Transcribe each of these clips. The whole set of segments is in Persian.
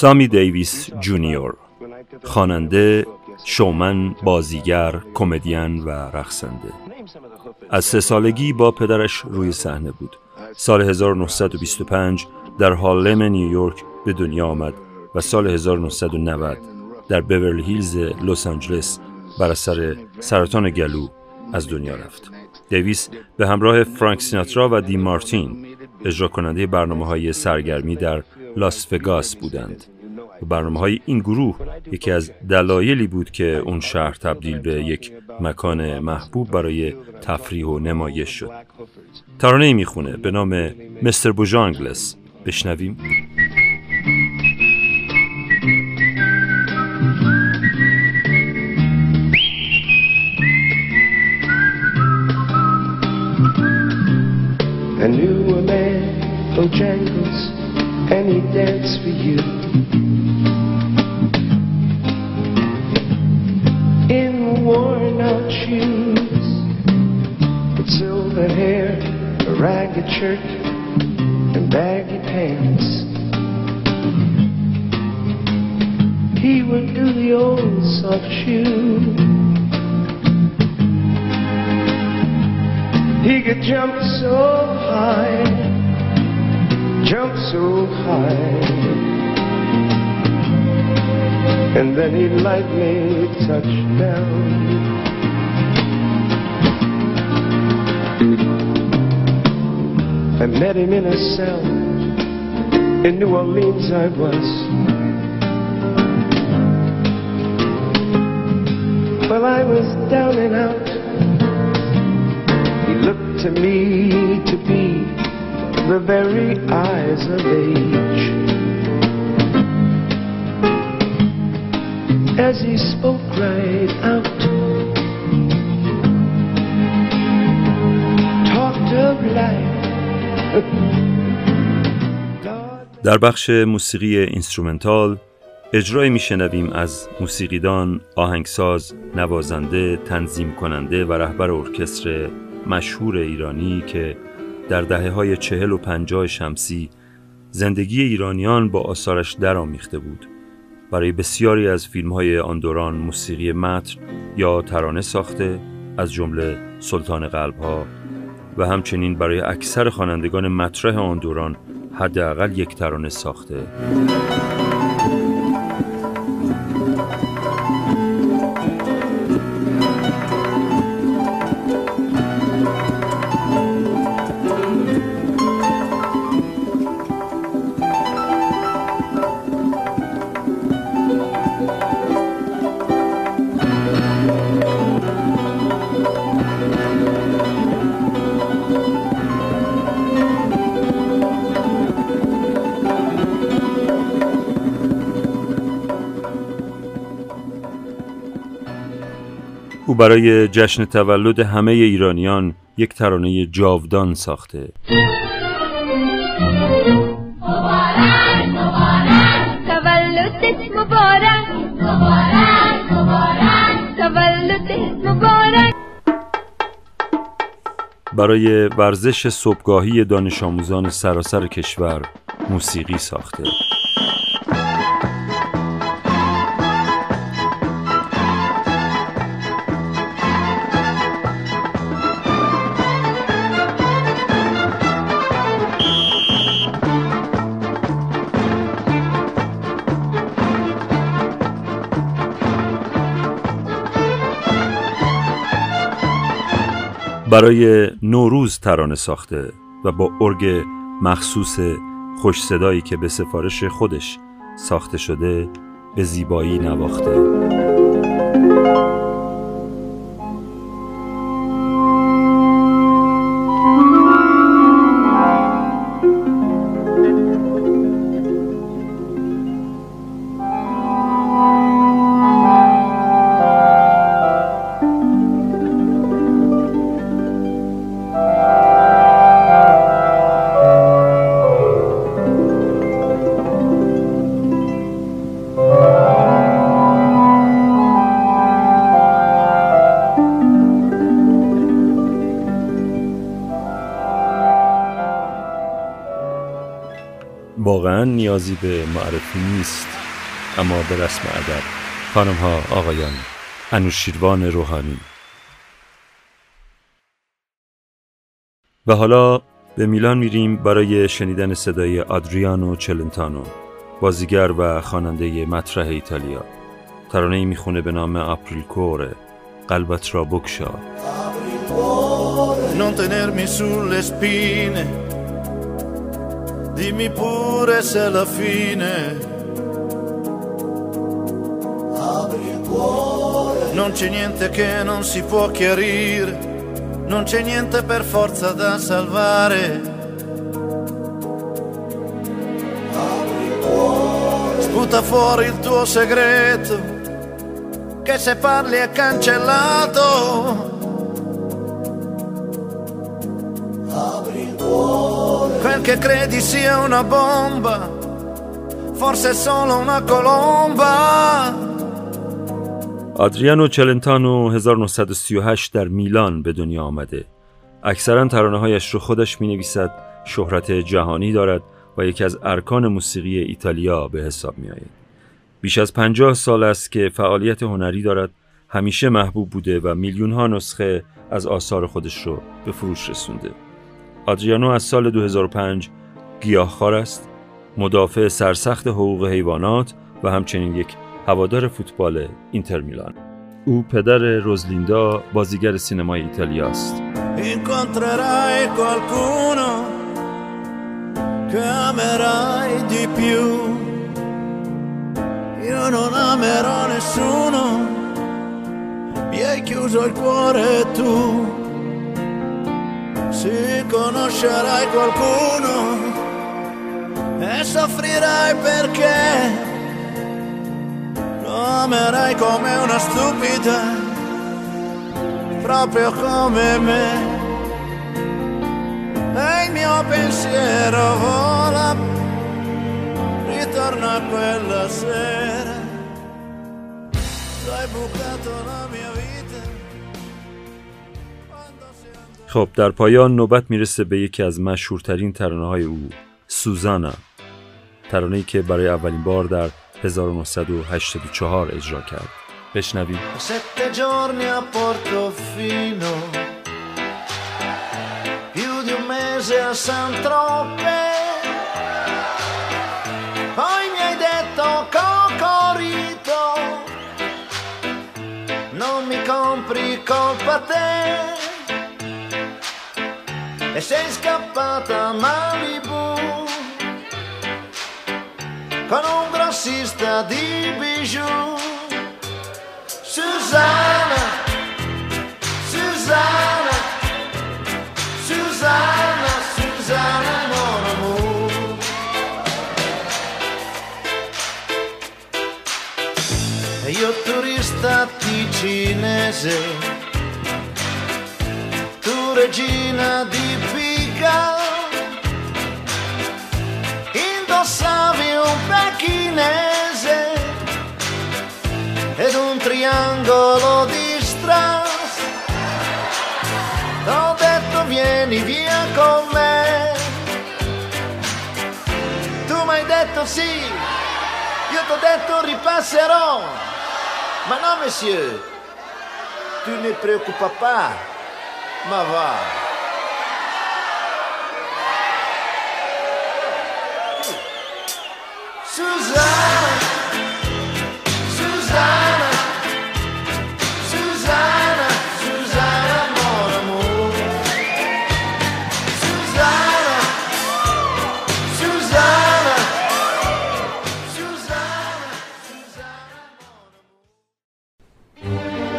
سامی دیویس جونیور، خواننده، شومن، بازیگر، کمدین و رقصنده. از 3 سالگی با پدرش روی صحنه بود. سال 1925 در هارلم نیویورک به دنیا آمد و سال 1990 در بورلی هیلز لس آنجلس بر اثر سرطان گلو از دنیا رفت. دیویس به همراه فرانک سیناترا و دین مارتین اجرا کننده برنامه‌های سرگرمی در لاس وگاس بودند. برنامه‌های این گروه یکی از دلایلی بود که اون شهر تبدیل به یک مکان محبوب برای تفریح و نمایش شد. ترانه‌ای میخونه به نام مستر بوژانگلس، بشنویم. I knew a man, Bojangles, and he danced for you. In worn-out shoes, with silver hair, a ragged shirt, and baggy pants. He would do the old soft shoe. He could jump so high, and then he'd lightly touch down. I met him in a cell, in New Orleans I was. Well, I was down and out. Looked to me to be the very eyes of age. As he spoke right out, talked of life. در بخش موسیقی اینسترومنتال اجرایی میشنویم از موسیقیدان، آهنگساز، نوازنده، تنظیم کننده و رهبر ارکستر مشهور ایرانی که در دهه‌های 40 و 50 شمسی زندگی ایرانیان با آثارش درآمیخته بود. برای بسیاری از فیلم‌های آن دوران موسیقی متن یا ترانه ساخته، از جمله سلطان قلب‌ها، و همچنین برای اکثر خوانندگان مطرح آن دوران حداقل یک ترانه ساخته. او برای جشن تولد همه ایرانیان یک ترانه جاودان ساخته. مبارک مبارک تولدت، مبارک مبارک مبارک تولدت مبارک. برای ورزش صبحگاهی دانش آموزان سراسر کشور موسیقی ساخته. برای نوروز ترانه ساخته و با ارگ مخصوص خوش صدایی که به سفارش خودش ساخته شده به زیبایی نواخته. واقعا نیازی به معرفی نیست، اما به رسم ادب، خانم‌ها، آقایان، انوشیروان روحانی. و حالا به میلان میریم برای شنیدن صدای آدریانو چلنتانو، بازیگر و خواننده مطرح ایتالیا. ترانه‌ای میخونه به نام آپری il cuore، قلبت را بگشا. Non tenermi sulle spine, dimmi pure se alla fine apri il cuore. Non c'è niente che non si può chiarire, non c'è niente per forza da salvare. Apri il cuore, sputa fuori il tuo segreto, che se parli è cancellato. Quel che credi sia una bomba, forse è solo una colomba. آدریانو چلنتانو 1938 در میلان به دنیا آمده. اکثرا ترانه‌هایش رو خودش می‌نویسد، شهرت جهانی دارد و یکی از ارکان موسیقی ایتالیا به حساب می‌آید. بیش از 50 سال است که فعالیت هنری دارد، همیشه محبوب بوده و میلیون‌ها نسخه از آثار خودش رو به فروش رسونده. آدریانو از سال 2005 گیاهخوار است، مدافع سرسخت حقوق حیوانات و همچنین یک هوادار فوتبال اینتر میلان. او پدر روزلیندا، بازیگر سینمای ایتالیا است. Se conoscerai qualcuno e soffrirai perché lo amerai come una stupida, proprio come me. E il mio pensiero vola, ritorna a quella sera. Tu hai bucato la mia vita. خب، در پایان نوبت میرسه به یکی از مشهورترین ترانه‌های او، سوزانا، ترانه‌ای که برای اولین بار در 1984 اجرا کرد. بشنوید. Sette giorni a Portofino, più di un mese a Sant'Trope, poi mi hai detto cocorito, non mi compri colpa te. E sei scappata a Malibu con un grossista di bijou. Susanna, Susanna, Susanna, Susanna mon amour. E io turista ticinese, tu regina di Pica, indossavi un pechinese ed un triangolo di strass. T'ho detto vieni via con me, tu m'hai detto sì, io t'ho detto ripasserò. Ma no monsieur, tu ne preoccupa pas. ما وا. سوزانا، سوزانا، سوزانا، سوزانا مون امور. سوزانا، سوزانا، سوزانا، سوزانا مون امور.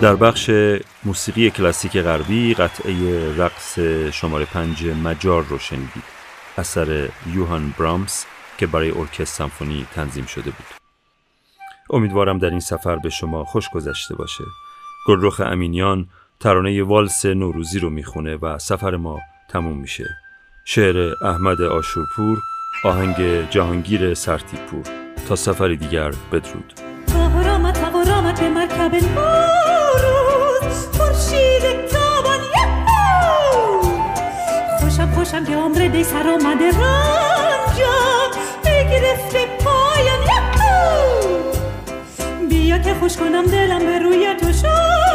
در بخش موسیقی کلاسیک غربی قطعه رقص شماره 5 مجار رو شنیدید، اثر یوهان برامس که برای ارکستر سمفونی تنظیم شده بود. امیدوارم در این سفر به شما خوش گذشته باشه. گلرخ امینیان ترانه والس نوروزی رو میخونه و سفر ما تموم میشه. شعر احمد آشورپور، آهنگ جهانگیر سرتیپور. تا سفری دیگر بدرود. خوشم که عمر دی سر آمده رنجم بگرفت پایم یکو بیا که خوش کنم دلم به روی تو شد.